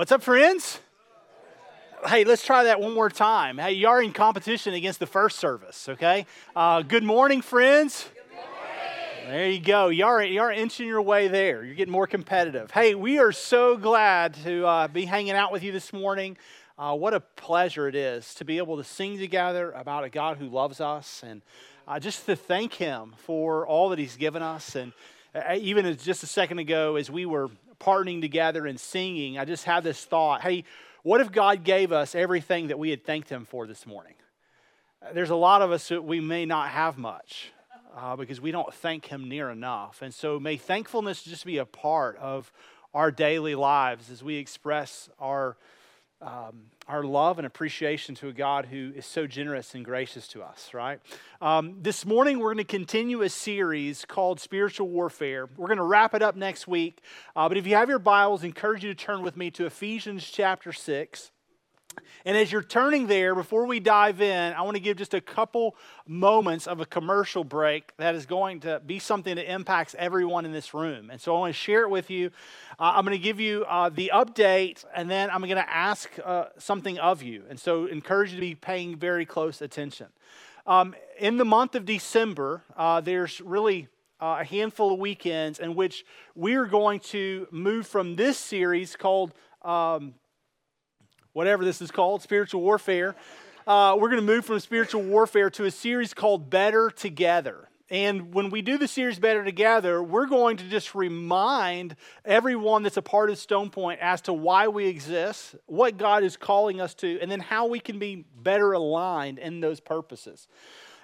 What's up, friends? Hey, let's try that one more time. Hey, you are in competition against the first service, okay? Good morning, friends. Good morning. There you go. You are inching your way there. You're getting more competitive. Hey, we are so glad to be hanging out with you this morning. What a pleasure it is to be able to sing together about a God who loves us, and just to thank Him for all that He's given us. And even as just a second ago, as we were partnering together and singing, I just had this thought, hey, what if God gave us everything that we had thanked Him for this morning? There's a lot of us that we may not have much because we don't thank Him near enough. And so may thankfulness just be a part of our daily lives as we express our love and appreciation to a God who is so generous and gracious to us, right? This morning, we're going to continue a series called Spiritual Warfare. We're going to wrap it up next week. But if you have your Bibles, I encourage you to turn with me to Ephesians chapter 6. And as you're turning there, before we dive in, I want to give just a couple moments of a commercial break that is going to be something that impacts everyone in this room. And so I want to share it with you. I'm going to give you the update, and then I'm going to ask something of you. And so encourage you to be paying very close attention. In the month of December, there's really a handful of weekends in which we're going to move from this series called whatever this is called, Spiritual Warfare. We're going to move from Spiritual Warfare to a series called Better Together. And when we do the series Better Together, we're going to just remind everyone that's a part of Stone Point as to why we exist, what God is calling us to, and then how we can be better aligned in those purposes.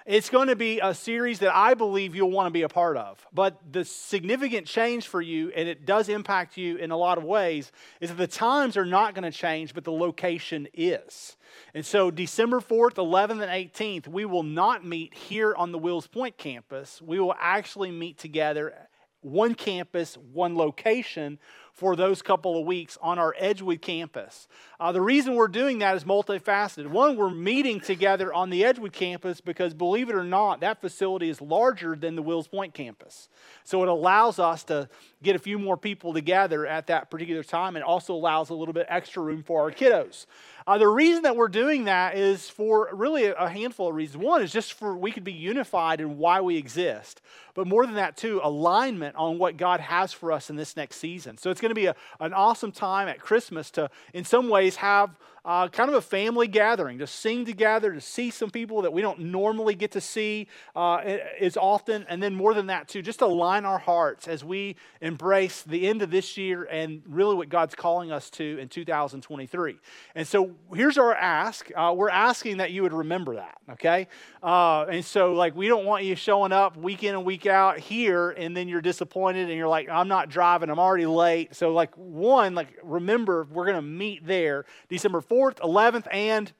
It's going to be a series that I believe you'll want to be a part of. But the significant change for you, and it does impact you in a lot of ways, is that the times are not going to change, but the location is. And so December 4th, 11th, and 18th, we will not meet here on the Wills Point campus. We will actually meet together, one campus, one location, for those couple of weeks on our Edgewood campus. The reason we're doing that is multifaceted. One, we're meeting together on the Edgewood campus because, believe it or not, that facility is larger than the Wills Point campus. So it allows us to get a few more people together at that particular time, and also allows a little bit extra room for our kiddos. The reason that we're doing that is for really a handful of reasons. One is just for we could be unified in why we exist. But more than that, too, alignment on what God has for us in this next season. So it's going to be an awesome time at Christmas to, in some ways, have kind of a family gathering, to sing together, to see some people that we don't normally get to see as often, and then more than that, too, just align our hearts as we embrace the end of this year and really what God's calling us to in 2023. And so here's our ask. We're asking that you would remember that, okay? And so, like, we don't want you showing up week in and week out here, and then you're disappointed, and you're like, I'm not driving, I'm already late. So, like, one, like, remember, we're going to meet there December 4th, 11th, and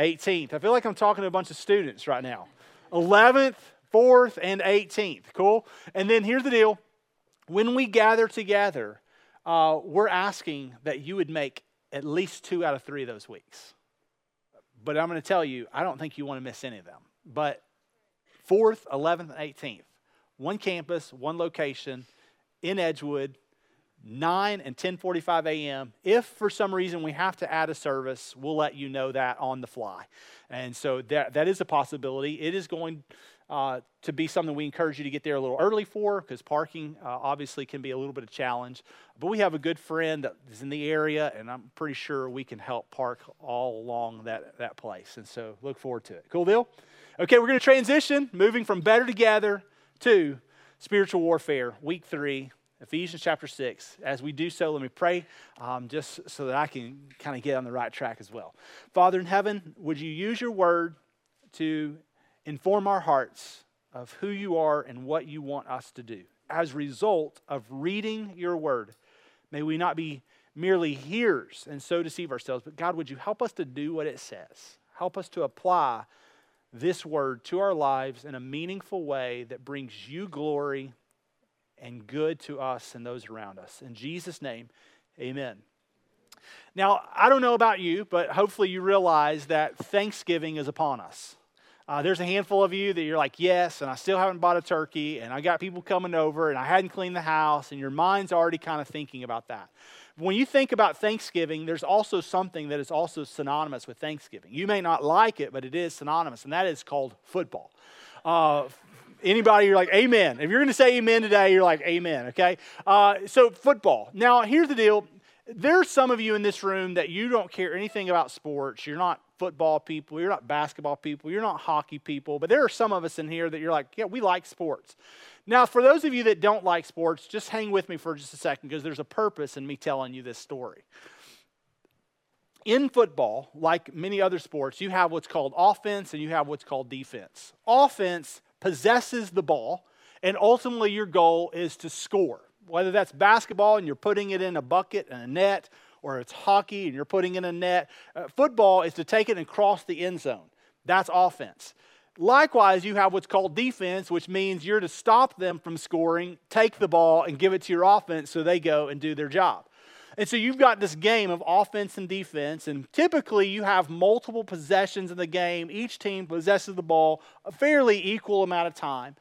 18th. I feel like I'm talking to a bunch of students right now. 11th, 4th, and 18th. Cool? And then here's the deal. When we gather together, we're asking that you would make at least 2 out of 3 of those weeks. But I'm going to tell you, I don't think you want to miss any of them. But 4th, 11th, and 18th. One campus, one location in Edgewood, 9 and 10:45 a.m. If for some reason we have to add a service, we'll let you know that on the fly. And so that is a possibility. It is going to be something we encourage you to get there a little early for, because parking obviously can be a little bit of a challenge. But we have a good friend that is in the area, and I'm pretty sure we can help park all along that place. And so look forward to it. Cool deal? Okay, we're going to transition, moving from Better Together to Spiritual Warfare, week 3, Ephesians chapter 6. As we do so, let me pray just so that I can kind of get on the right track as well. Father in heaven, would you use your word to inform our hearts of who you are and what you want us to do. As a result of reading your word, may we not be merely hearers and so deceive ourselves, but God, would you help us to do what it says? Help us to apply this word to our lives in a meaningful way that brings you glory and good to us and those around us. In Jesus' name, amen. Now, I don't know about you, but hopefully you realize that Thanksgiving is upon us. There's a handful of you that you're like, yes, and I still haven't bought a turkey, and I got people coming over, and I hadn't cleaned the house, and your mind's already kind of thinking about that. When you think about Thanksgiving, there's also something that is also synonymous with Thanksgiving. You may not like it, but it is synonymous, and that is called football. Anybody, you're like, amen. If you're going to say amen today, you're like, amen, okay? So football. Now, here's the deal. There's some of you in this room that you don't care anything about sports. You're not football people. You're not basketball people. You're not hockey people. But there are some of us in here that you're like, yeah, we like sports. Now, for those of you that don't like sports, just hang with me for just a second because there's a purpose in me telling you this story. In football, like many other sports, you have what's called offense and you have what's called defense. Offense possesses the ball, and ultimately your goal is to score. Whether that's basketball and you're putting it in a bucket and a net, or it's hockey and you're putting in a net. Football is to take it and cross the end zone. That's offense. Likewise, you have what's called defense, which means you're to stop them from scoring, take the ball, and give it to your offense so they go and do their job. And so you've got this game of offense and defense, and typically you have multiple possessions in the game. Each team possesses the ball a fairly equal amount of time.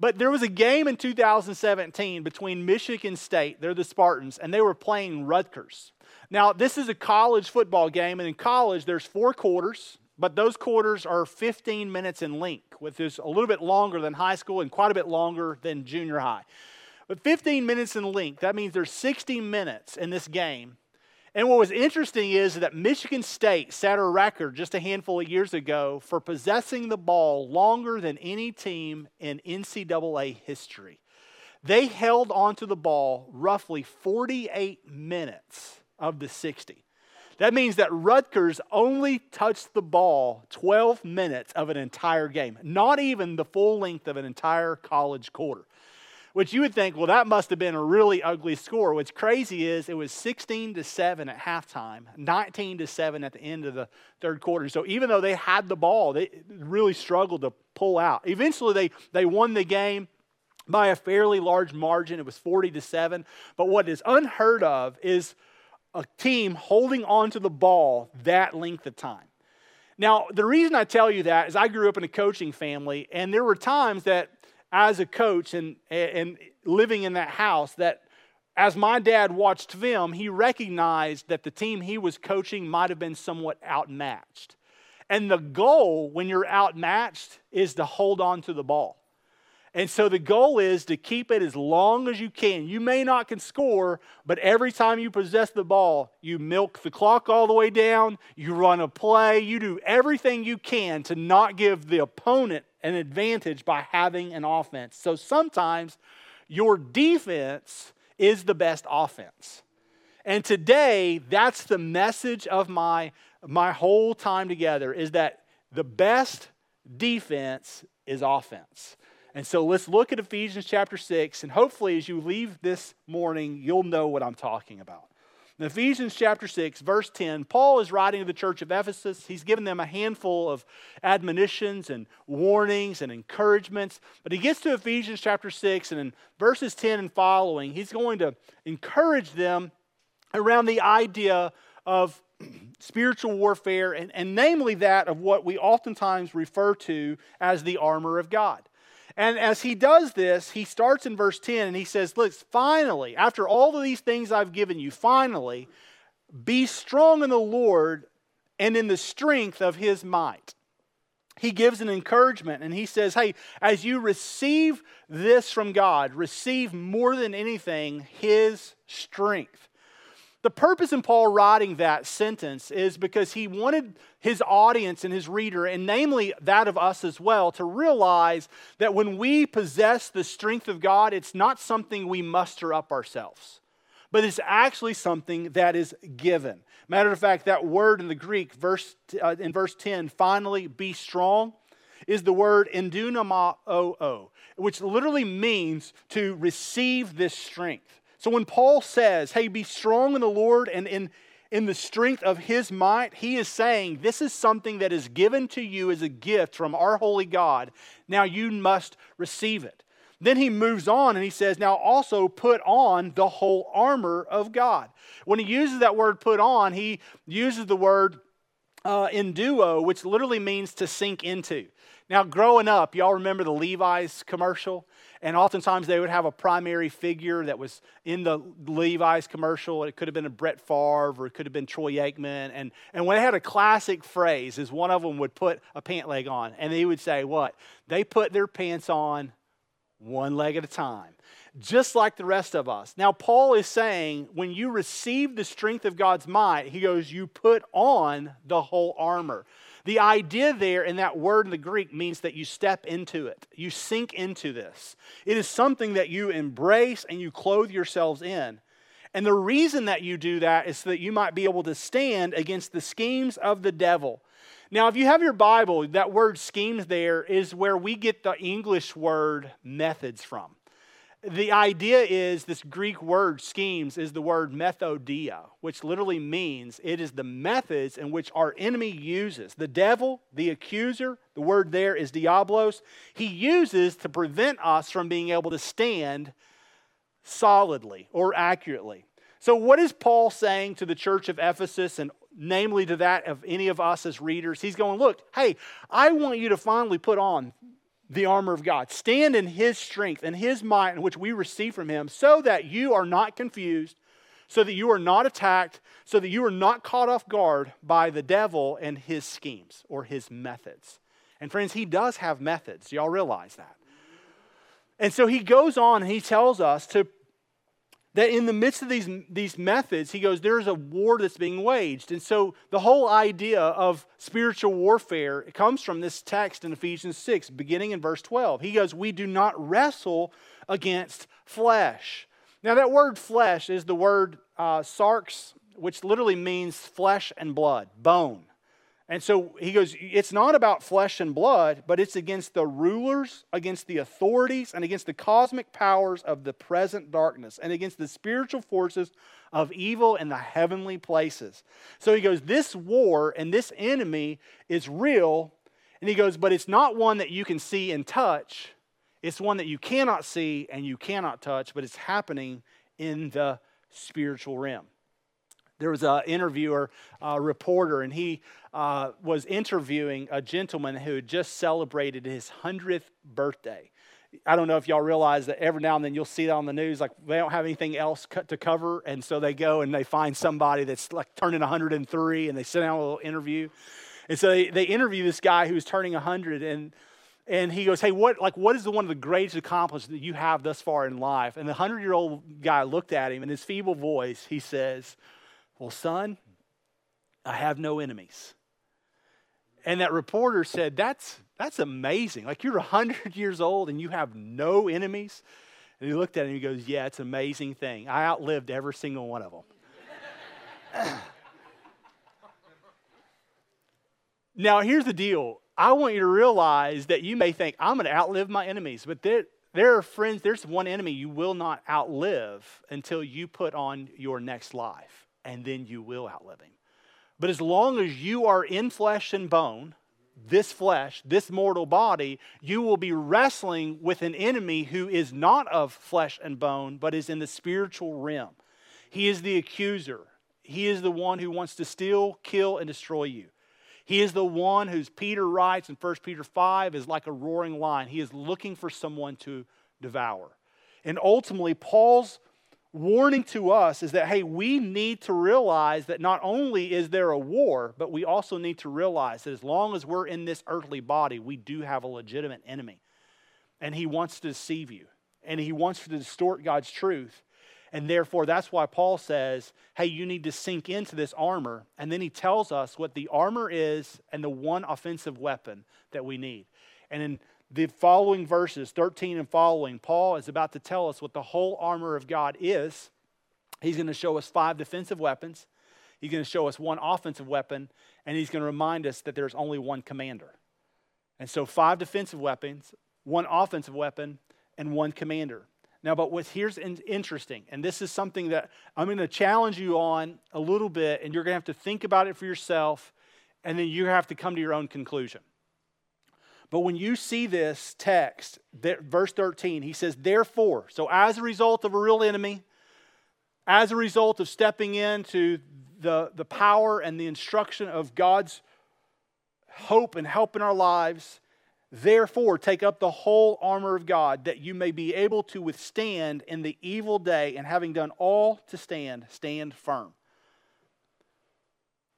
But there was a game in 2017 between Michigan State, they're the Spartans, and they were playing Rutgers. Now, this is a college football game, and in college there's 4 quarters, but those quarters are 15 minutes in length, which is a little bit longer than high school and quite a bit longer than junior high. But 15 minutes in length, that means there's 60 minutes in this game. And what was interesting is that Michigan State set a record just a handful of years ago for possessing the ball longer than any team in NCAA history. They held onto the ball roughly 48 minutes of the 60. That means that Rutgers only touched the ball 12 minutes of an entire game, not even the full length of an entire college quarter. Which you would think, well, that must have been a really ugly score. What's crazy is it was 16-7 at halftime, 19-7 at the end of the third quarter. So even though they had the ball, they really struggled to pull out. Eventually, they won the game by a fairly large margin. It was 40-7. But what is unheard of is a team holding on to the ball that length of time. Now, the reason I tell you that is I grew up in a coaching family, and there were times that as a coach and living in that house, that as my dad watched film, he recognized that the team he was coaching might have been somewhat outmatched. And the goal when you're outmatched is to hold on to the ball. And so the goal is to keep it as long as you can. You may not can score, but every time you possess the ball, you milk the clock all the way down, you run a play, you do everything you can to not give the opponent an advantage by having an offense. So sometimes your defense is the best offense. And today, that's the message of my whole time together, is that the best defense is offense. And so let's look at Ephesians chapter 6, and hopefully as you leave this morning, you'll know what I'm talking about. In Ephesians chapter 6, verse 10, Paul is writing to the church of Ephesus. He's given them a handful of admonitions and warnings and encouragements. But he gets to Ephesians chapter 6, and in verses 10 and following, he's going to encourage them around the idea of spiritual warfare, and namely that of what we oftentimes refer to as the armor of God. And as he does this, he starts in verse 10 and he says, look, finally, after all of these things I've given you, finally, be strong in the Lord and in the strength of his might. He gives an encouragement and he says, hey, as you receive this from God, receive more than anything his strength. The purpose in Paul writing that sentence is because he wanted his audience and his reader, and namely that of us as well, to realize that when we possess the strength of God, it's not something we muster up ourselves, but it's actually something that is given. Matter of fact, that word in the Greek, in verse 10, finally, be strong, is the word endunamao, which literally means to receive this strength. So when Paul says, hey, be strong in the Lord and in the strength of his might, he is saying this is something that is given to you as a gift from our holy God. Now you must receive it. Then he moves on and he says, now also put on the whole armor of God. When he uses that word put on, he uses the word enduo, which literally means to sink into. Now, growing up, y'all remember the Levi's commercial? And oftentimes they would have a primary figure that was in the Levi's commercial. It could have been a Brett Favre, or it could have been Troy Aikman. And when they had a classic phrase, is one of them would put a pant leg on. And they would say what? They put their pants on one leg at a time, just like the rest of us. Now, Paul is saying when you receive the strength of God's might, he goes, you put on the whole armor. The idea there in that word in the Greek means that you step into it. You sink into this. It is something that you embrace and you clothe yourselves in. And the reason that you do that is so that you might be able to stand against the schemes of the devil. Now, if you have your Bible, that word schemes there is where we get the English word methods from. The idea is this Greek word schemes is the word methodia, which literally means it is the methods in which our enemy uses. The devil, the accuser, the word there is diablos, he uses to prevent us from being able to stand solidly or accurately. So what is Paul saying to the church of Ephesus, and namely to that of any of us as readers? He's going, look, hey, I want you to finally put on the armor of God. Stand in His strength and His might in which we receive from Him, so that you are not confused, so that you are not attacked, so that you are not caught off guard by the devil and his schemes or his methods. And friends, he does have methods. Y'all realize that? And so he goes on and he tells us that in the midst of these methods, he goes, there's a war that's being waged. And so the whole idea of spiritual warfare comes from this text in Ephesians 6, beginning in verse 12. He goes, we do not wrestle against flesh. Now that word flesh is the word sarx, which literally means flesh and blood, bone. And so he goes, it's not about flesh and blood, but it's against the rulers, against the authorities, and against the cosmic powers of the present darkness, and against the spiritual forces of evil in the heavenly places. So he goes, this war and this enemy is real. And he goes, but it's not one that you can see and touch. It's one that you cannot see and you cannot touch, but it's happening in the spiritual realm. There was an interviewer, a reporter, and he was interviewing a gentleman who had just celebrated his 100th birthday. I don't know if y'all realize that every now and then you'll see that on the news, like they don't have anything else to cover, and so they go and they find somebody that's like turning 103, and they sit down a little interview. And so they interview this guy who's turning 100, and he goes, hey, what is one of the greatest accomplishments that you have thus far in life? And the 100-year-old guy looked at him, in his feeble voice, he says, well, son, I have no enemies. And that reporter said, that's amazing. Like, you're 100 years old and you have no enemies. And he looked at him and he goes, yeah, it's an amazing thing. I outlived every single one of them. Now, here's the deal. I want you to realize that you may think, I'm going to outlive my enemies. But there are friends, there's one enemy you will not outlive until you put on your next life. And then you will outlive him. But as long as you are in flesh and bone, this mortal body, you will be wrestling with an enemy who is not of flesh and bone, but is in the spiritual realm. He is the accuser. He is the one who wants to steal, kill, and destroy you. He is the one who's, Peter writes in 1 Peter 5, is like a roaring lion. He is looking for someone to devour. And ultimately, Paul's warning to us is that, hey, we need to realize that not only is there a war, but we also need to realize that as long as we're in this earthly body, we do have a legitimate enemy. And he wants to deceive you. And he wants to distort God's truth. And therefore, that's why Paul says, hey, you need to sink into this armor. And then he tells us what the armor is and the one offensive weapon that we need. And in the following verses, 13 and following, Paul is about to tell us what the whole armor of God is. He's going to show us 5 defensive weapons. He's going to show us 1 offensive weapon. And he's going to remind us that there's only one commander. And so 5 defensive weapons, 1 offensive weapon, and 1 commander. Now, but here's interesting, and this is something that I'm going to challenge you on a little bit, and you're going to have to think about it for yourself, and then you have to come to your own conclusion. But when you see this text, verse 13, he says, therefore, so as a result of a real enemy, as a result of stepping into the power and the instruction of God's hope and help in our lives. Therefore, take up the whole armor of God, that you may be able to withstand in the evil day, and having done all to stand, stand firm.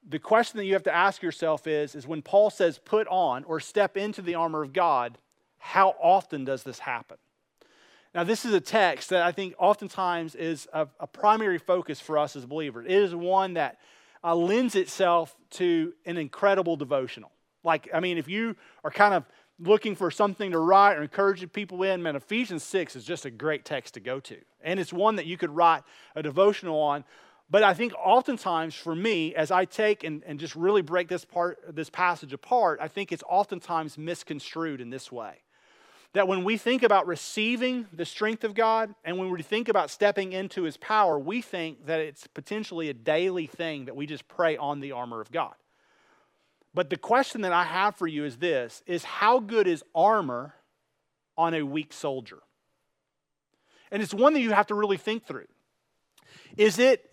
The question that you have to ask yourself is when Paul says put on or step into the armor of God, how often does this happen? Now, this is a text that I think oftentimes is a primary focus for us as believers. It is one that lends itself to an incredible devotional. Like, I mean, if you are kind of looking for something to write or encouraging people in, man, Ephesians 6 is just a great text to go to. And it's one that you could write a devotional on. But I think oftentimes for me, as I take and just really break this passage apart, I think it's oftentimes misconstrued in this way. That when we think about receiving the strength of God and when we think about stepping into His power, we think that it's potentially a daily thing that we just pray on the armor of God. But the question that I have for you is this, is how good is armor on a weak soldier? And it's one that you have to really think through. Is it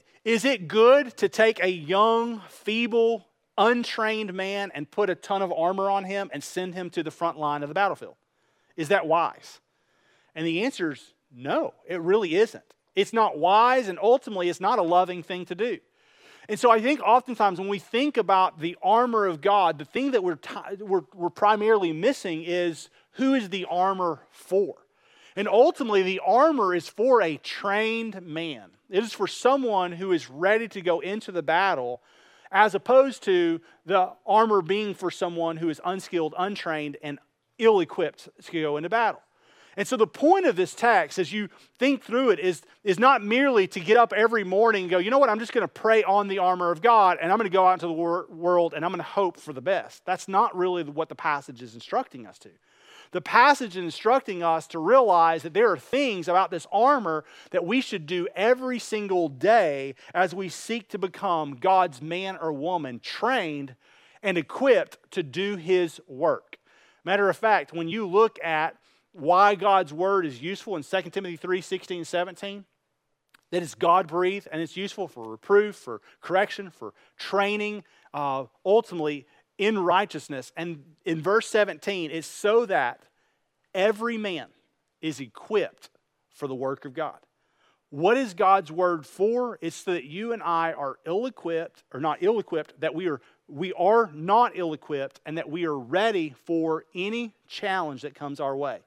good to take a young, feeble, untrained man and put a ton of armor on him and send him to the front line of the battlefield? Is that wise? And the answer is no, it really isn't. It's not wise, and ultimately it's not a loving thing to do. And so I think oftentimes when we think about the armor of God, the thing that we're primarily missing is who is the armor for? And ultimately, the armor is for a trained man. It is for someone who is ready to go into the battle, as opposed to the armor being for someone who is unskilled, untrained, and ill-equipped to go into battle. And so the point of this text, as you think through it, is not merely to get up every morning and go, you know what, I'm just going to pray on the armor of God, and I'm going to go out into the world, and I'm going to hope for the best. That's not really what the passage is instructing us to. The passage is instructing us to realize that there are things about this armor that we should do every single day as we seek to become God's man or woman, trained and equipped to do His work. Matter of fact, when you look at why God's word is useful in 2 Timothy 3:16-17, that it's God-breathed and it's useful for reproof, for correction, for training, ultimately in righteousness. And in verse 17, it's so that every man is equipped for the work of God. What is God's word for? It's so that you and I are ill-equipped, or not ill-equipped, that we are not ill-equipped, and that we are ready for any challenge that comes our way.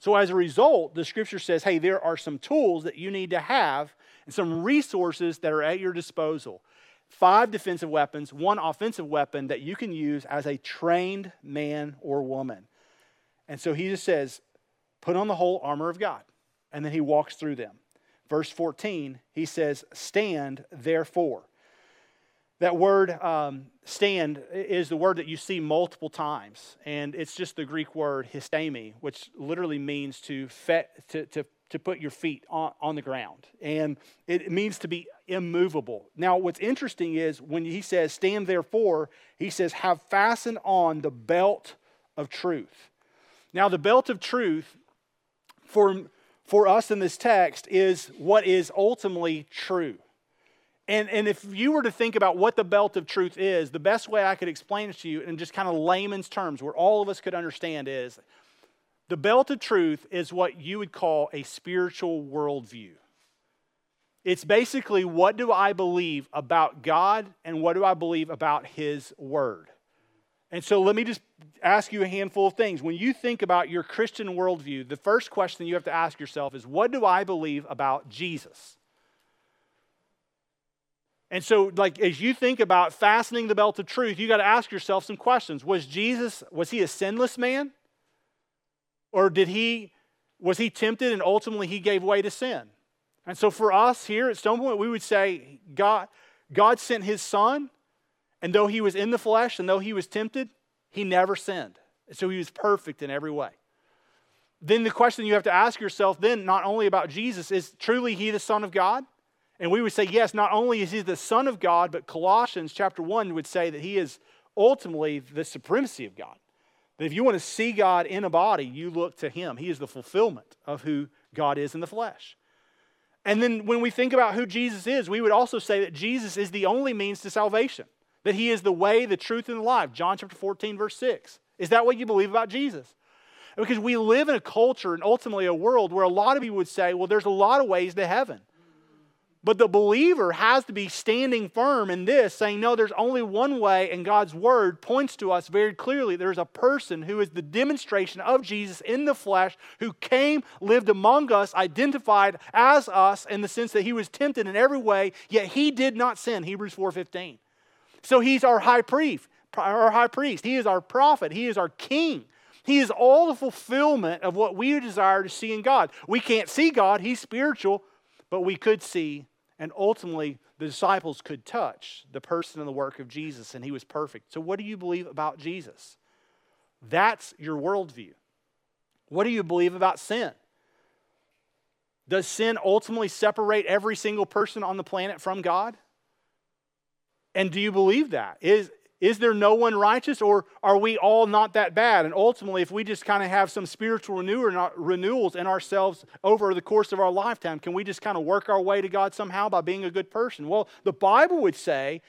So as a result, the scripture says, hey, there are some tools that you need to have and some resources that are at your disposal. 5 defensive weapons, 1 offensive weapon that you can use as a trained man or woman. And so he just says, put on the whole armor of God. And then he walks through them. Verse 14, he says, stand therefore. That word stand is the word that you see multiple times. And it's just the Greek word histemi, which literally means to put your feet on the ground. And it means to be immovable. Now, what's interesting is when he says, stand therefore, he says, have fastened on the belt of truth. Now, the belt of truth for us in this text is what is ultimately true. And if you were to think about what the belt of truth is, the best way I could explain it to you in just kind of layman's terms where all of us could understand is, the belt of truth is what you would call a spiritual worldview. It's basically, what do I believe about God and what do I believe about His word? And so let me just ask you a handful of things. When you think about your Christian worldview, the first question you have to ask yourself is, what do I believe about Jesus? And so, like, as you think about fastening the belt of truth, you got to ask yourself some questions. Was he a sinless man? Or was he tempted and ultimately he gave way to sin? And so for us here at Stone Point, we would say God sent His Son, and though He was in the flesh and though He was tempted, He never sinned. So He was perfect in every way. Then the question you have to ask yourself then, not only about Jesus, is truly He the Son of God? And we would say, yes, not only is He the Son of God, but Colossians chapter 1 would say that He is ultimately the supremacy of God. That if you want to see God in a body, you look to Him. He is the fulfillment of who God is in the flesh. And then when we think about who Jesus is, we would also say that Jesus is the only means to salvation. that he is the way, the truth, and the life. John chapter 14, verse 6. Is that what you believe about Jesus? Because we live in a culture and ultimately a world where a lot of people would say, well, there's a lot of ways to heaven. But the believer has to be standing firm in this, saying, no, there's only one way, and God's word points to us very clearly. There's a person who is the demonstration of Jesus in the flesh, who came, lived among us, identified as us in the sense that he was tempted in every way, yet he did not sin, Hebrews 4:15. So he's our high priest. He is our prophet. He is our king. He is all the fulfillment of what we desire to see in God. We can't see God. He's spiritual. But we could see, and ultimately the disciples could touch the person and the work of Jesus, and he was perfect. So what do you believe about Jesus? That's your worldview. What do you believe about sin? Does sin ultimately separate every single person on the planet from God? And do you believe that? Is there no one righteous, or are we all not that bad? And ultimately, if we just kind of have some spiritual renewals in ourselves over the course of our lifetime, can we just kind of work our way to God somehow by being a good person? Well, the Bible would say,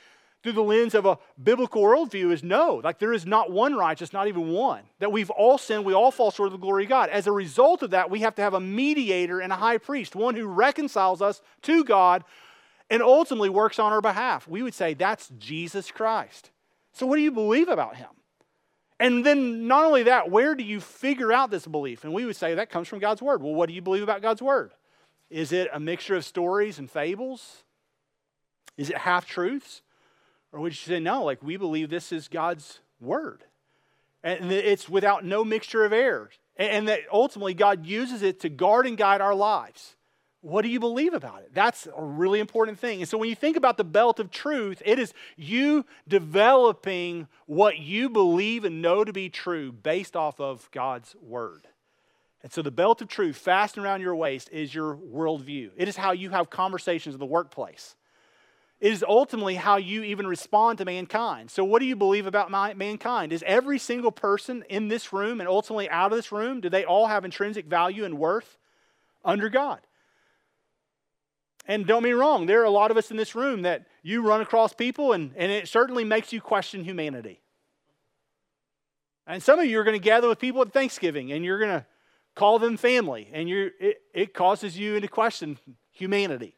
through the lens of a biblical worldview, is no. Like, there is not one righteous, not even one. That we've all sinned, we all fall short of the glory of God. As a result of that, we have to have a mediator and a high priest, one who reconciles us to God and ultimately works on our behalf. We would say that's Jesus Christ. So what do you believe about him? And then not only that, where do you figure out this belief? And we would say that comes from God's word. Well, what do you believe about God's word? Is it a mixture of stories and fables? Is it half-truths? Or would you say, no, like, we believe this is God's word. And it's without no mixture of errors. And that ultimately God uses it to guard and guide our lives. What do you believe about it? That's a really important thing. And so when you think about the belt of truth, it is you developing what you believe and know to be true based off of God's word. And so the belt of truth fastened around your waist is your worldview. It is how you have conversations in the workplace. It is ultimately how you even respond to mankind. So what do you believe about mankind? Is every single person in this room and ultimately out of this room, do they all have intrinsic value and worth under God? And don't be wrong, there are a lot of us in this room that you run across people and it certainly makes you question humanity. And some of you are going to gather with people at Thanksgiving and you're going to call them family and it causes you to question humanity.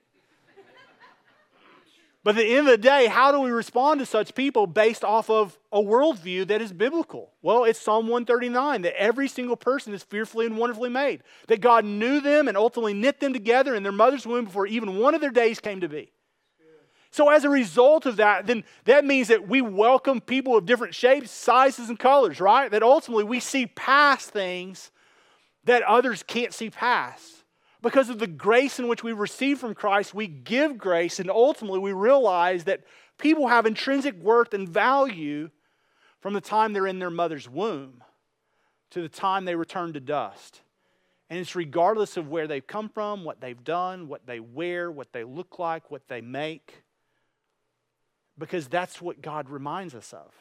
But at the end of the day, how do we respond to such people based off of a worldview that is biblical? Well, it's Psalm 139, that every single person is fearfully and wonderfully made, that God knew them and ultimately knit them together in their mother's womb before even one of their days came to be. So as a result of that, then that means that we welcome people of different shapes, sizes, and colors, right? That ultimately we see past things that others can't see past. Because of the grace in which we receive from Christ, we give grace, and ultimately we realize that people have intrinsic worth and value from the time they're in their mother's womb to the time they return to dust. And it's regardless of where they've come from, what they've done, what they wear, what they look like, what they make, because that's what God reminds us of.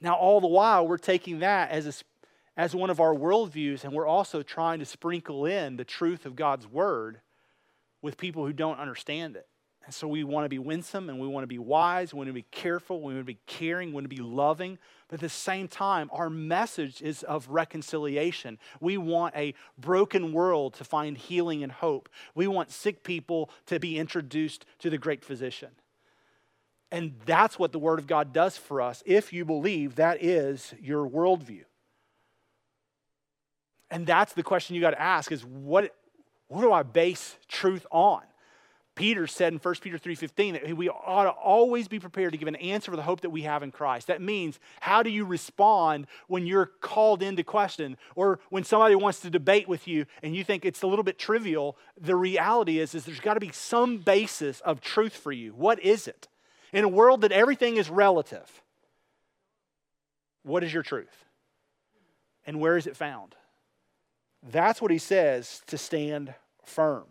Now, all the while, we're taking that as one of our worldviews, and we're also trying to sprinkle in the truth of God's word with people who don't understand it. And so we want to be winsome, and we want to be wise, we want to be careful, we want to be caring, we want to be loving. But at the same time, our message is of reconciliation. We want a broken world to find healing and hope. We want sick people to be introduced to the great physician. And that's what the word of God does for us, if you believe that is your worldview. And that's the question you got to ask is, what do I base truth on? Peter said in 1 Peter 3:15 that we ought to always be prepared to give an answer for the hope that we have in Christ. That means, how do you respond when you're called into question or when somebody wants to debate with you and you think it's a little bit trivial? The reality is there's got to be some basis of truth for you. What is it? In a world that everything is relative, what is your truth? And where is it found? That's what he says, to stand firm.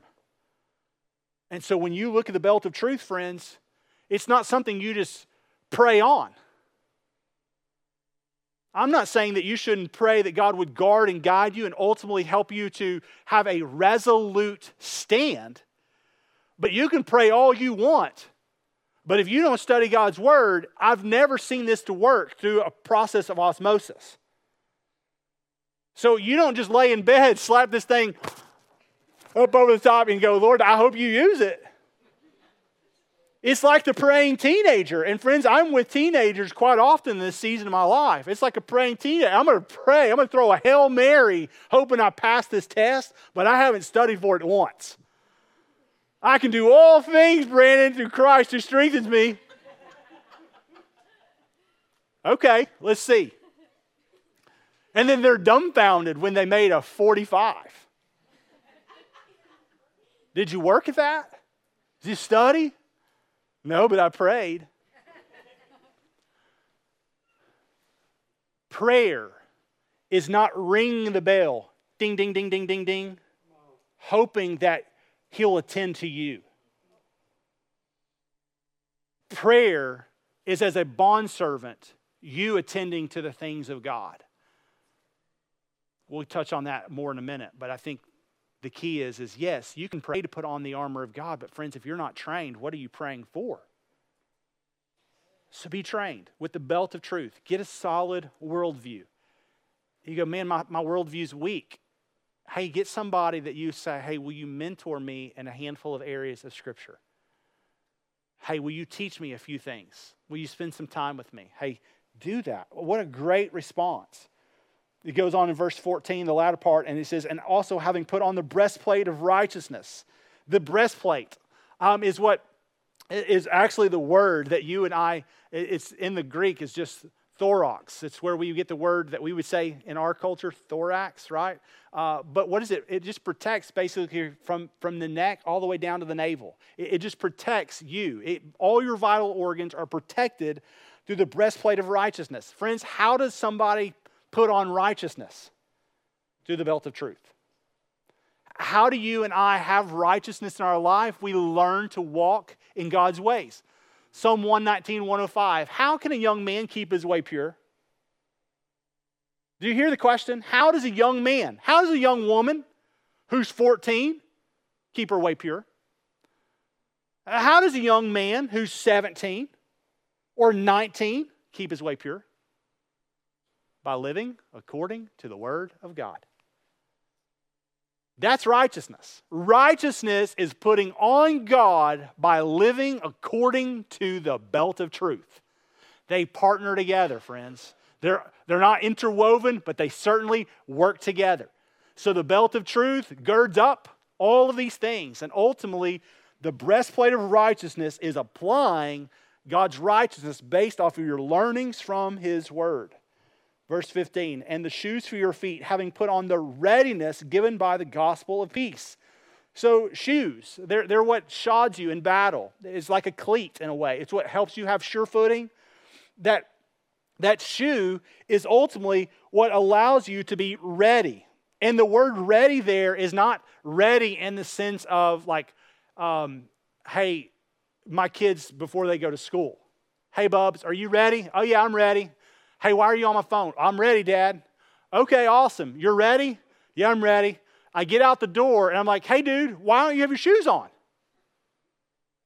And so when you look at the belt of truth, friends, it's not something you just pray on. I'm not saying that you shouldn't pray that God would guard and guide you and ultimately help you to have a resolute stand, but you can pray all you want, But if you don't study God's word, I've never seen this to work through a process of osmosis. So you don't just lay in bed, slap this thing up over the top and go, Lord, I hope you use it. It's like the praying teenager. And friends, I'm with teenagers quite often this season of my life. It's like a praying teenager. I'm going to pray. I'm going to throw a Hail Mary hoping I pass this test, but I haven't studied for it once. I can do all things, Brandon, through Christ who strengthens me. Okay, let's see. And then they're dumbfounded when they made a 45. Did you work at that? Did you study? No, but I prayed. Prayer is not ring the bell, ding, ding, ding, ding, ding, ding, hoping that He'll attend to you. Prayer is as a bondservant, you attending to the things of God. We'll touch on that more in a minute, but I think the key is yes, you can pray to put on the armor of God, but friends, if you're not trained, what are you praying for? So be trained with the belt of truth. Get a solid worldview. You go, man, my worldview's weak. Hey, get somebody that you say, hey, will you mentor me in a handful of areas of Scripture? Hey, will you teach me a few things? Will you spend some time with me? Hey, do that. What a great response. It goes on in verse 14, the latter part, and it says, and also having put on the breastplate of righteousness. The breastplate is what is actually the word that you and I, it's in the Greek, is just thorax. It's where we get the word that we would say in our culture, thorax, right? But what is it? It just protects basically from the neck all the way down to the navel. It just protects you. All your vital organs are protected through the breastplate of righteousness. Friends, how does somebody put on righteousness? Through the belt of truth. How do you and I have righteousness in our life? We learn to walk in God's ways. Psalm 119, 105. How can a young man keep his way pure? Do you hear the question? How does a young man, how does a young woman who's 14 keep her way pure? How does a young man who's 17 or 19 keep his way pure? By living according to the word of God. That's righteousness. Righteousness is putting on God by living according to the belt of truth. They partner together, friends. They're not interwoven, but they certainly work together. So the belt of truth girds up all of these things. And ultimately, the breastplate of righteousness is applying God's righteousness based off of your learnings from His word. Verse 15, and the shoes for your feet, having put on the readiness given by the gospel of peace. So shoes, they're what shods you in battle. It's like a cleat in a way. It's what helps you have sure footing. That shoe is ultimately what allows you to be ready. And the word ready there is not ready in the sense of like, hey, my kids before they go to school. Hey, Bubs, are you ready? Oh, yeah, I'm ready. Hey, why are you on my phone? I'm ready, Dad. Okay, awesome. You're ready? Yeah, I'm ready. I get out the door and I'm like, hey, dude, why don't you have your shoes on?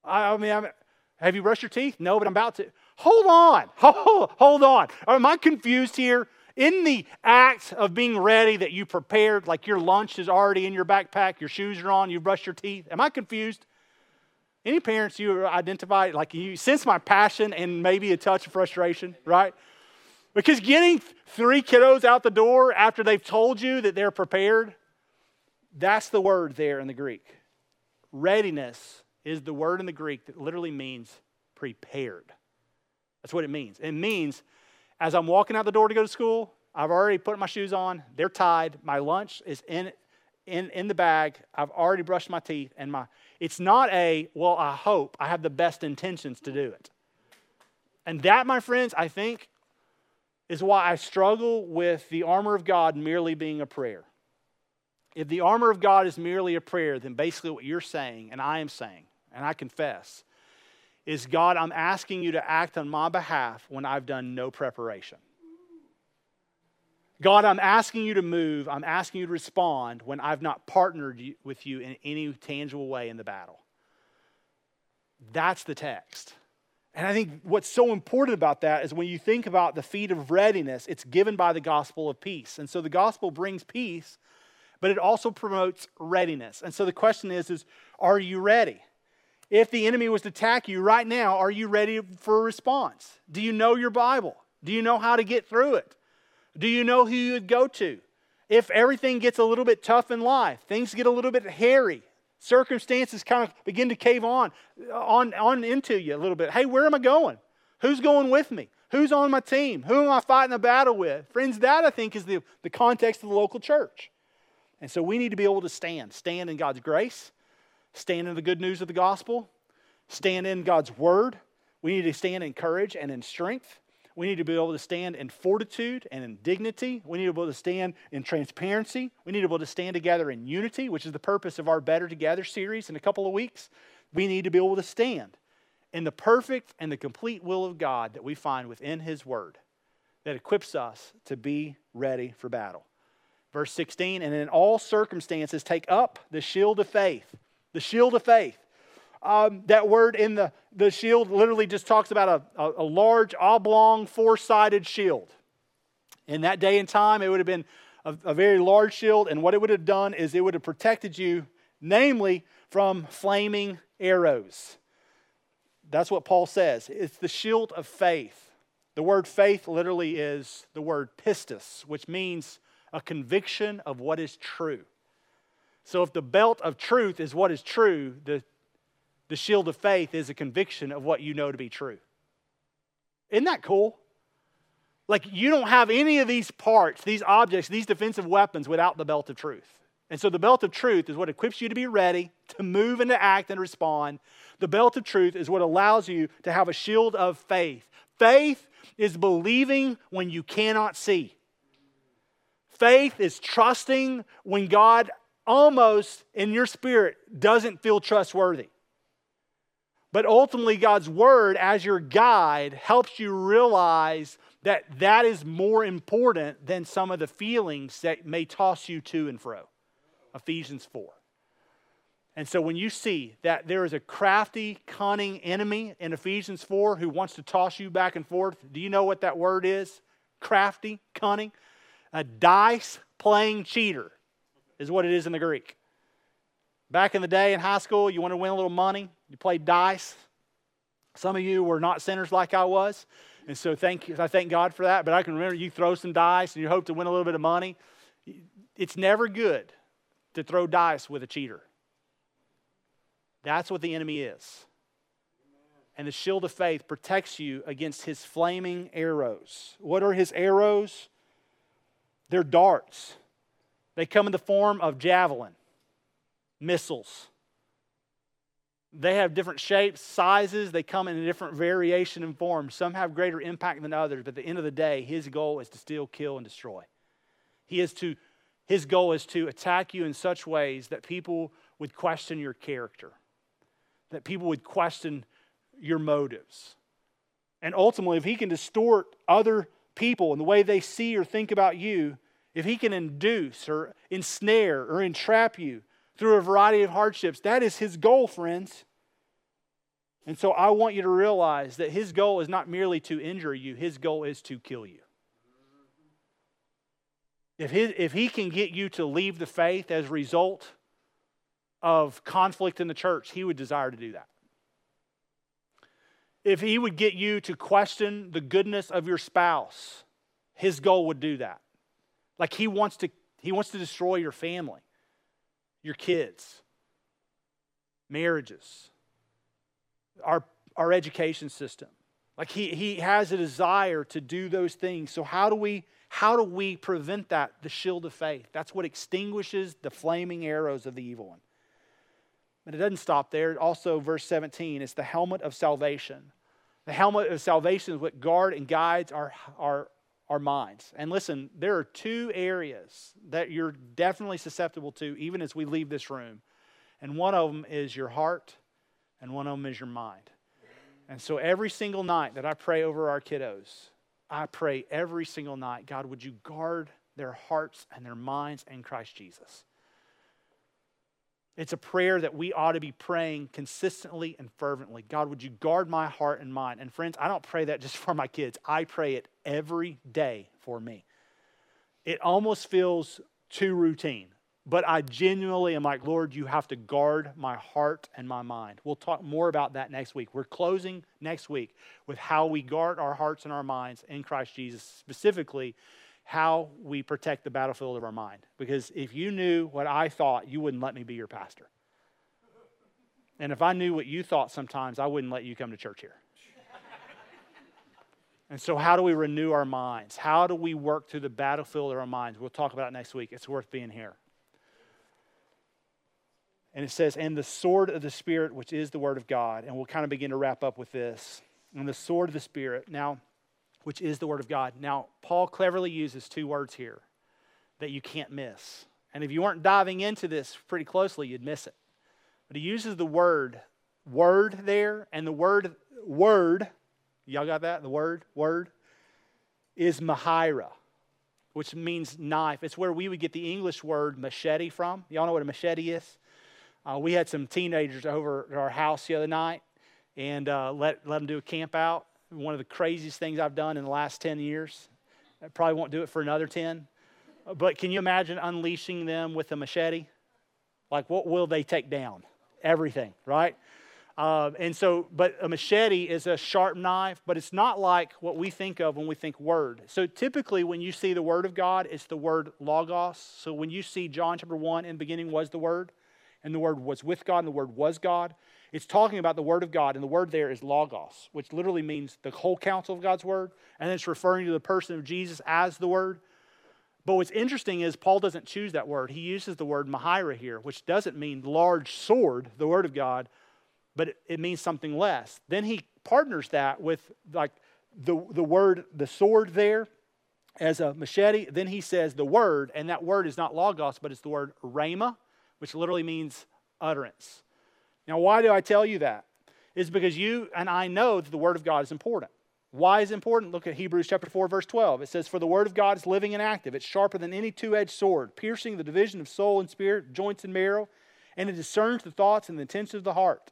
Have you brushed your teeth? No, but I'm about to. Hold on. Am I confused here? In the act of being ready that you prepared, like your lunch is already in your backpack, your shoes are on, you brushed your teeth. Am I confused? Any parents you identify, like you sense my passion and maybe a touch of frustration, right? Because getting three kiddos out the door after they've told you that they're prepared, that's the word there in the Greek. Readiness is the word in the Greek that literally means prepared. That's what it means. It means as I'm walking out the door to go to school, I've already put my shoes on, they're tied, my lunch is in the bag, I've already brushed my teeth, and it's not a, well, I hope I have the best intentions to do it. And that, my friends, I think, is why I struggle with the armor of God merely being a prayer. If the armor of God is merely a prayer, then basically what you're saying, and I am saying, and I confess, is God, I'm asking you to act on my behalf when I've done no preparation. God, I'm asking you to move, I'm asking you to respond when I've not partnered with you in any tangible way in the battle. That's the text. And I think what's so important about that is when you think about the feet of readiness, it's given by the gospel of peace. And so the gospel brings peace, but it also promotes readiness. And so the question is are you ready? If the enemy was to attack you right now, are you ready for a response? Do you know your Bible? Do you know how to get through it? Do you know who you would go to? If everything gets a little bit tough in life, things get a little bit hairy, circumstances kind of begin to cave on into you a little bit. Hey, where am I going? Who's going with me? Who's on my team? Who am I fighting a battle with? Friends, that I think is the context of the local church. And so we need to be able to stand in God's grace, stand in the good news of the gospel, stand in God's word. We need to stand in courage and in strength. We need to be able to stand in fortitude and in dignity. We need to be able to stand in transparency. We need to be able to stand together in unity, which is the purpose of our Better Together series in a couple of weeks. We need to be able to stand in the perfect and the complete will of God that we find within His Word that equips us to be ready for battle. Verse 16, and in all circumstances, take up the shield of faith. The shield of faith. That word in the shield literally just talks about a large oblong four-sided shield. In that day and time, it would have been a very large shield, and what it would have done is it would have protected you, namely, from flaming arrows. That's what Paul says. It's the shield of faith. The word faith literally is the word pistis, which means a conviction of what is true. So if the belt of truth is what is true, the shield of faith is a conviction of what you know to be true. Isn't that cool? Like, you don't have any of these parts, these objects, these defensive weapons without the belt of truth. And so the belt of truth is what equips you to be ready, to move and to act and respond. The belt of truth is what allows you to have a shield of faith. Faith is believing when you cannot see. Faith is trusting when God almost in your spirit doesn't feel trustworthy. But ultimately, God's word as your guide helps you realize that that is more important than some of the feelings that may toss you to and fro. Ephesians 4. And so when you see that there is a crafty, cunning enemy in Ephesians 4 who wants to toss you back and forth, do you know what that word is? Crafty, cunning. A dice-playing cheater is what it is in the Greek. Back in the day in high school, you want to win a little money. You played dice. Some of you were not sinners like I was. And so I thank God for that. But I can remember you throw some dice and you hope to win a little bit of money. It's never good to throw dice with a cheater. That's what the enemy is. And the shield of faith protects you against his flaming arrows. What are his arrows? They're darts. They come in the form of javelin, missiles. They have different shapes, sizes. They come in a different variation and form. Some have greater impact than others, but at the end of the day, his goal is to steal, kill, and destroy. His goal is to attack you in such ways that people would question your character, that people would question your motives. And ultimately, if he can distort other people and the way they see or think about you, if he can induce or ensnare or entrap you through a variety of hardships, that is his goal, friends. And so I want you to realize that his goal is not merely to injure you. His goal is to kill you. If he can get you to leave the faith as a result of conflict in the church, he would desire to do that. If he would get you to question the goodness of your spouse, his goal would do that. Like, he wants to destroy your family, your kids, marriages, our education system. Like, he has a desire to do those things. So how do we prevent that? The shield of faith. That's what extinguishes the flaming arrows of the evil one. But it doesn't stop there. Also, verse 17, it's the helmet of salvation. The helmet of salvation is what guards and guides our minds. And listen, there are two areas that you're definitely susceptible to even as we leave this room. And one of them is your heart, and one of them is your mind. And so every single night that I pray over our kiddos, I pray every single night, God, would you guard their hearts and their minds in Christ Jesus? It's a prayer that we ought to be praying consistently and fervently. God, would you guard my heart and mind? And friends, I don't pray that just for my kids. I pray it every day for me. It almost feels too routine, but I genuinely am like, Lord, you have to guard my heart and my mind. We'll talk more about that next week. We're closing next week with how we guard our hearts and our minds in Christ Jesus, specifically how we protect the battlefield of our mind. Because if you knew what I thought, you wouldn't let me be your pastor. And if I knew what you thought sometimes, I wouldn't let you come to church here. And so how do we renew our minds? How do we work through the battlefield of our minds? We'll talk about it next week. It's worth being here. And it says, and the sword of the Spirit, which is the word of God. And we'll kind of begin to wrap up with this. And the sword of the Spirit. Now, which is the word of God. Now, Paul cleverly uses two words here that you can't miss. And if you weren't diving into this pretty closely, you'd miss it. But he uses the word there, and the word, y'all got that? The word is mahaira, which means knife. It's where we would get the English word machete from. Y'all know what a machete is? We had some teenagers over at our house the other night and let them do a camp out. One of the craziest things I've done in the last 10 years. I probably won't do it for another 10. But can you imagine unleashing them with a machete? Like, what will they take down? Everything, right? But a machete is a sharp knife, but it's not like what we think of when we think word. So typically when you see the word of God, it's the word logos. So when you see John chapter 1, in the beginning was the word, and the word was with God, and the word was God. It's talking about the word of God, and the word there is logos, which literally means the whole counsel of God's word, and it's referring to the person of Jesus as the word. But what's interesting is Paul doesn't choose that word. He uses the word mahaira here, which doesn't mean large sword, the word of God, but it means something less. Then he partners that with like the word, the sword there as a machete. Then he says the word, and that word is not logos, but it's the word rhema, which literally means utterance. Now, why do I tell you that? It's because you and I know that the word of God is important. Why is it important? Look at Hebrews chapter 4, verse 12. It says, for the word of God is living and active. It's sharper than any two-edged sword, piercing the division of soul and spirit, joints and marrow, and it discerns the thoughts and the intentions of the heart.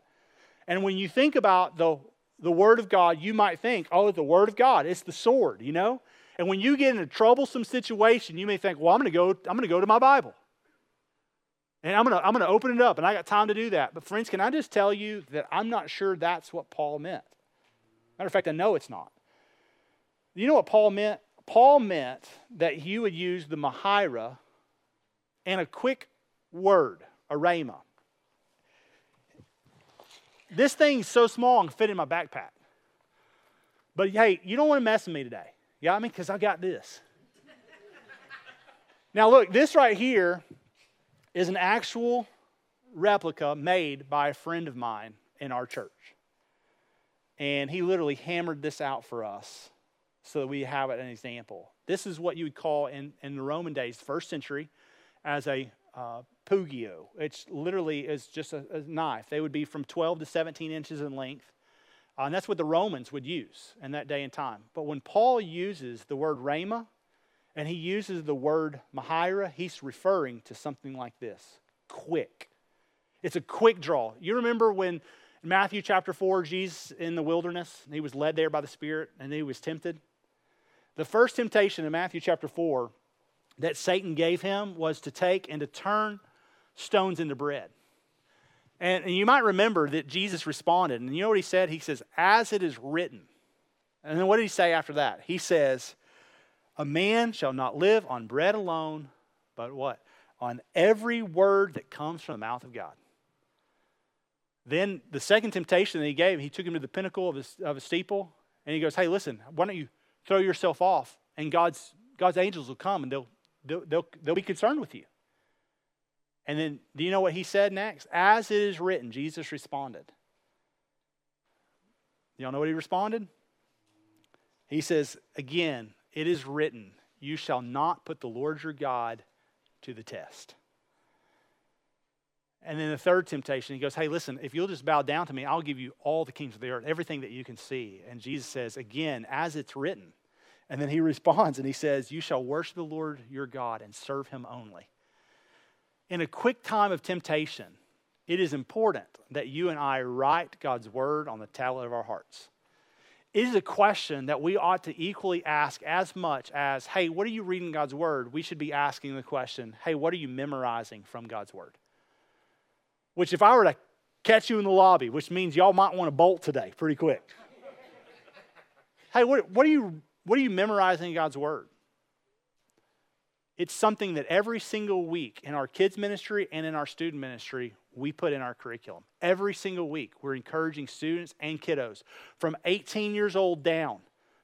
And when you think about the word of God, you might think, oh, the word of God, it's the sword, you know? And when you get in a troublesome situation, you may think, well, I'm going to go to my Bible. And I'm going to open it up, and I got time to do that. But friends, can I just tell you that I'm not sure that's what Paul meant. Matter of fact, I know it's not. You know what Paul meant? Paul meant that you would use the mahaira and a quick word, a rhema. This thing's so small I can fit in my backpack. But hey, you don't want to mess with me today. You got me? Because I got this. Now look, this right here is an actual replica made by a friend of mine in our church. And he literally hammered this out for us so that we have it an example. This is what you would call in the Roman days, first century, as a pugio. It's literally is just a knife. They would be from 12 to 17 inches in length. And that's what the Romans would use in that day and time. But when Paul uses the word rhema, and he uses the word mahaira, he's referring to something like this, quick. It's a quick draw. You remember when in Matthew chapter 4, Jesus in the wilderness, and he was led there by the Spirit, and he was tempted? The first temptation in Matthew chapter 4 that Satan gave him was to take and to turn stones into bread. And you might remember that Jesus responded, and you know what he said? He says, as it is written. And then what did he say after that? He says, a man shall not live on bread alone, but what? On every word that comes from the mouth of God. Then the second temptation that he gave, he took him to the pinnacle of a steeple, and he goes, hey, listen, why don't you throw yourself off, and God's angels will come, and they'll be concerned with you. And then, do you know what he said next? As it is written, Jesus responded. Y'all know what he responded? He says, again, it is written, you shall not put the Lord your God to the test. And then the third temptation, he goes, hey, listen, if you'll just bow down to me, I'll give you all the kings of the earth, everything that you can see. And Jesus says, again, as it's written. And then he responds and he says, you shall worship the Lord your God and serve him only. In a quick time of temptation, It is important that you and I write God's word on the tablet of our hearts. It is a question that we ought to equally ask as much as, hey, what are you reading God's word? We should be asking the question, hey, what are you memorizing from God's word? Which if I were to catch you in the lobby, which means y'all might want to bolt today pretty quick. Hey, what are you memorizing in God's word? It's something that every single week in our kids' ministry and in our student ministry, we put in our curriculum. Every single week, we're encouraging students and kiddos from 18 years old down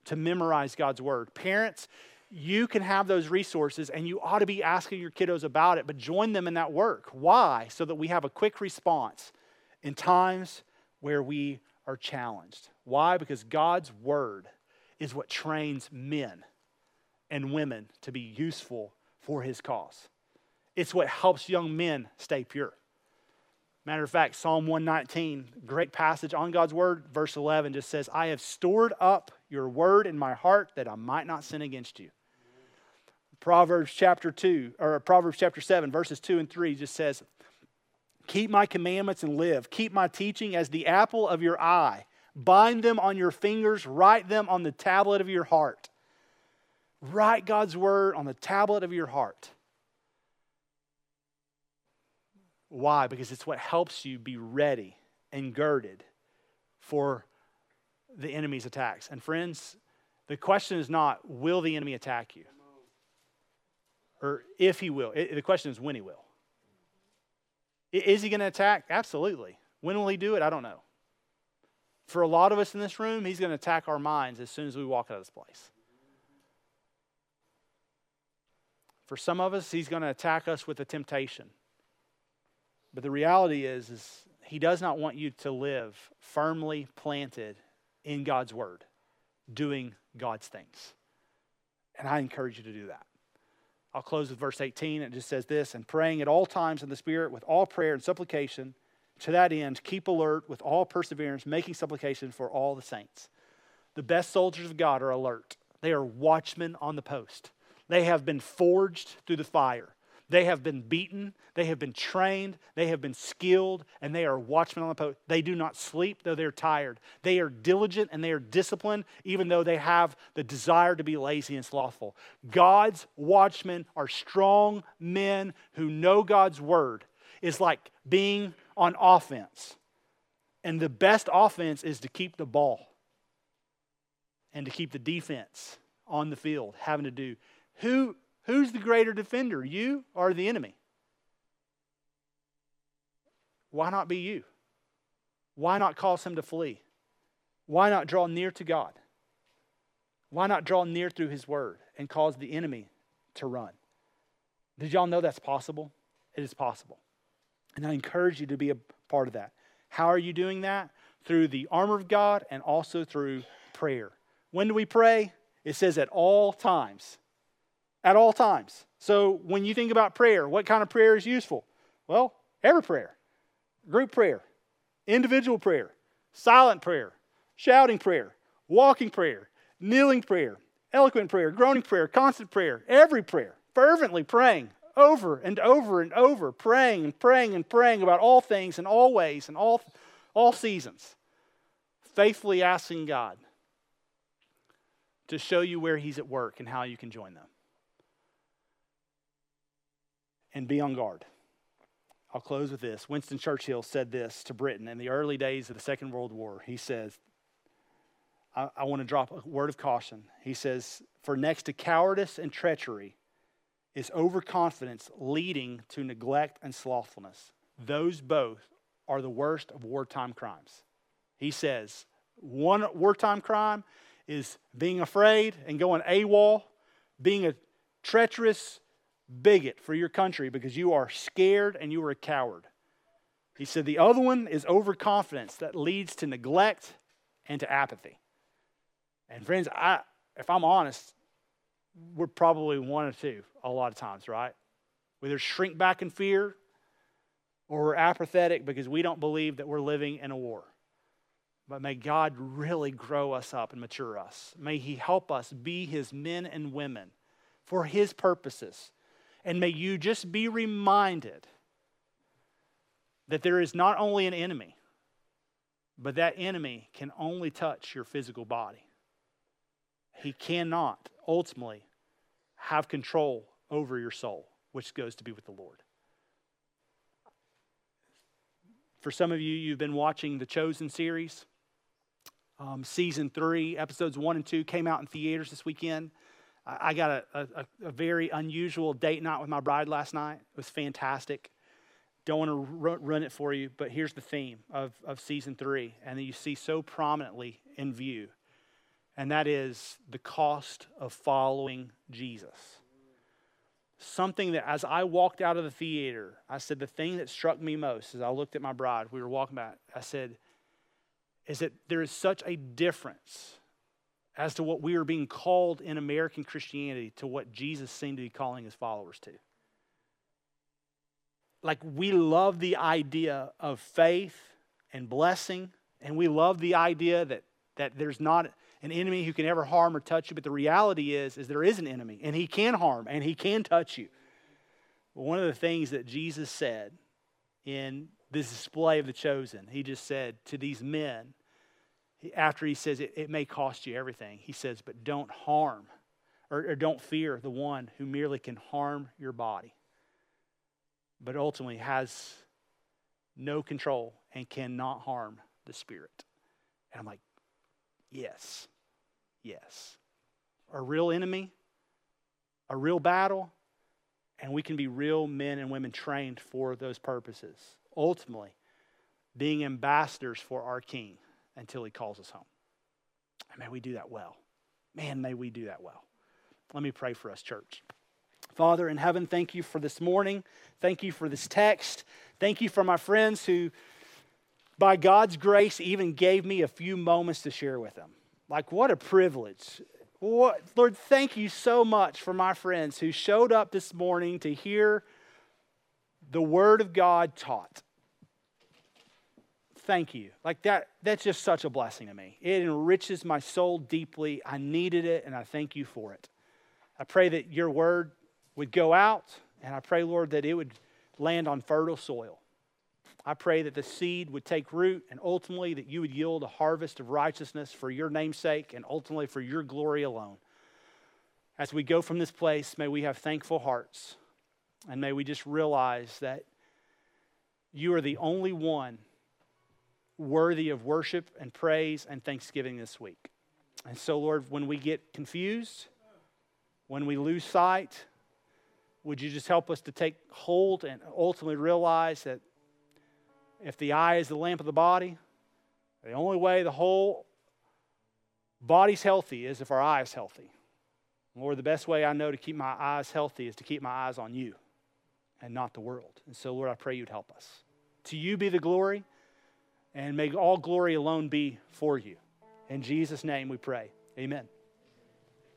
to memorize God's word. Parents, you can have those resources and you ought to be asking your kiddos about it, but join them in that work. Why? So that we have a quick response in times where we are challenged. Why? Because God's word is what trains men and women to be useful for his cause. It's what helps young men stay pure. Matter of fact, Psalm 119, great passage on God's word, verse 11 just says, I have stored up your word in my heart that I might not sin against you. Proverbs chapter 7, verses 2 and 3 just says, keep my commandments and live. Keep my teaching as the apple of your eye. Bind them on your fingers. Write them on the tablet of your heart. Write God's word on the tablet of your heart. Why? Because it's what helps you be ready and girded for the enemy's attacks. And friends, the question is not, will the enemy attack you? Or if he will. The question is when he will. Is he going to attack? Absolutely. When will he do it? I don't know. For a lot of us in this room, he's going to attack our minds as soon as we walk out of this place. For some of us, he's going to attack us with a temptation. But the reality is he does not want you to live firmly planted in God's word, doing God's things. And I encourage you to do that. I'll close with verse 18. It just says this, and praying at all times in the Spirit with all prayer and supplication. To that end, keep alert with all perseverance, making supplication for all the saints. The best soldiers of God are alert. They are watchmen on the post. They have been forged through the fire. They have been beaten. They have been trained. They have been skilled. And they are watchmen on the post. They do not sleep, though they're tired. They are diligent and they are disciplined, even though they have the desire to be lazy and slothful. God's watchmen are strong men who know God's word. It's like being on offense. And the best offense is to keep the ball and to keep the defense on the field, having to do Who's the greater defender, you or the enemy? Why not be you? Why not cause him to flee? Why not draw near to God? Why not draw near through his word and cause the enemy to run? Did y'all know that's possible? It is possible. And I encourage you to be a part of that. How are you doing that? Through the armor of God and also through prayer. When do we pray? It says at all times. At all times. So when you think about prayer, what kind of prayer is useful? Well, every prayer. Group prayer. Individual prayer. Silent prayer. Shouting prayer. Walking prayer. Kneeling prayer. Eloquent prayer. Groaning prayer. Constant prayer. Every prayer. Fervently praying over and over and over. Praying and praying and praying about all things and all ways and all seasons. Faithfully asking God to show you where he's at work and how you can join them. And be on guard. I'll close with this. Winston Churchill said this to Britain in the early days of the Second World War. He says, I want to drop a word of caution. He says, for next to cowardice and treachery is overconfidence leading to neglect and slothfulness. Those both are the worst of wartime crimes. He says, one wartime crime is being afraid and going AWOL, being a treacherous bigot for your country because you are scared and you are a coward. He said the other one is overconfidence that leads to neglect and to apathy. And friends, if I'm honest, we're probably one or two a lot of times, right? We either shrink back in fear or we're apathetic because we don't believe that we're living in a war. But may God really grow us up and mature us. May he help us be his men and women for his purposes. And may you just be reminded that there is not only an enemy, but that enemy can only touch your physical body. He cannot ultimately have control over your soul, which goes to be with the Lord. For some of you, you've been watching The Chosen series. Season 3, episodes 1 and 2 came out in theaters this weekend. I got a very unusual date night with my bride last night. It was fantastic. Don't want to run it for you, but here's the theme of season 3, and that you see so prominently in view, and that is the cost of following Jesus. Something that as I walked out of the theater, I said the thing that struck me most as I looked at my bride, we were walking back, I said, is that there is such a difference as to what we are being called in American Christianity to what Jesus seemed to be calling his followers to. Like, we love the idea of faith and blessing, and we love the idea that there's not an enemy who can ever harm or touch you, but the reality is there is an enemy, and he can harm, and he can touch you. But one of the things that Jesus said in this display of The Chosen, he just said to these men, after he says it may cost you everything, he says, but don't harm or don't fear the one who merely can harm your body, but ultimately has no control and cannot harm the spirit. And I'm like, yes. A real enemy, a real battle, and we can be real men and women trained for those purposes. Ultimately, being ambassadors for our King until he calls us home. And may we do that well. Man, may we do that well. Let me pray for us, church. Father in heaven, thank you for this morning. Thank you for this text. Thank you for my friends who, by God's grace, even gave me a few moments to share with them. Like, what a privilege. Lord, thank you so much for my friends who showed up this morning to hear the Word of God taught. Thank you. Like, that's just such a blessing to me. It enriches my soul deeply. I needed it, and I thank you for it. I pray that your word would go out, and I pray, Lord, that it would land on fertile soil. I pray that the seed would take root, and ultimately that you would yield a harvest of righteousness for your name's sake, and ultimately for your glory alone. As we go from this place, may we have thankful hearts, and may we just realize that you are the only one worthy of worship and praise and thanksgiving this week. And so, Lord, when we get confused, when we lose sight, would you just help us to take hold and ultimately realize that if the eye is the lamp of the body, the only way the whole body's healthy is if our eye is healthy. Lord, the best way I know to keep my eyes healthy is to keep my eyes on you and not the world. And so, Lord, I pray you'd help us. To you be the glory, and may all glory alone be for you. In Jesus' name we pray. Amen.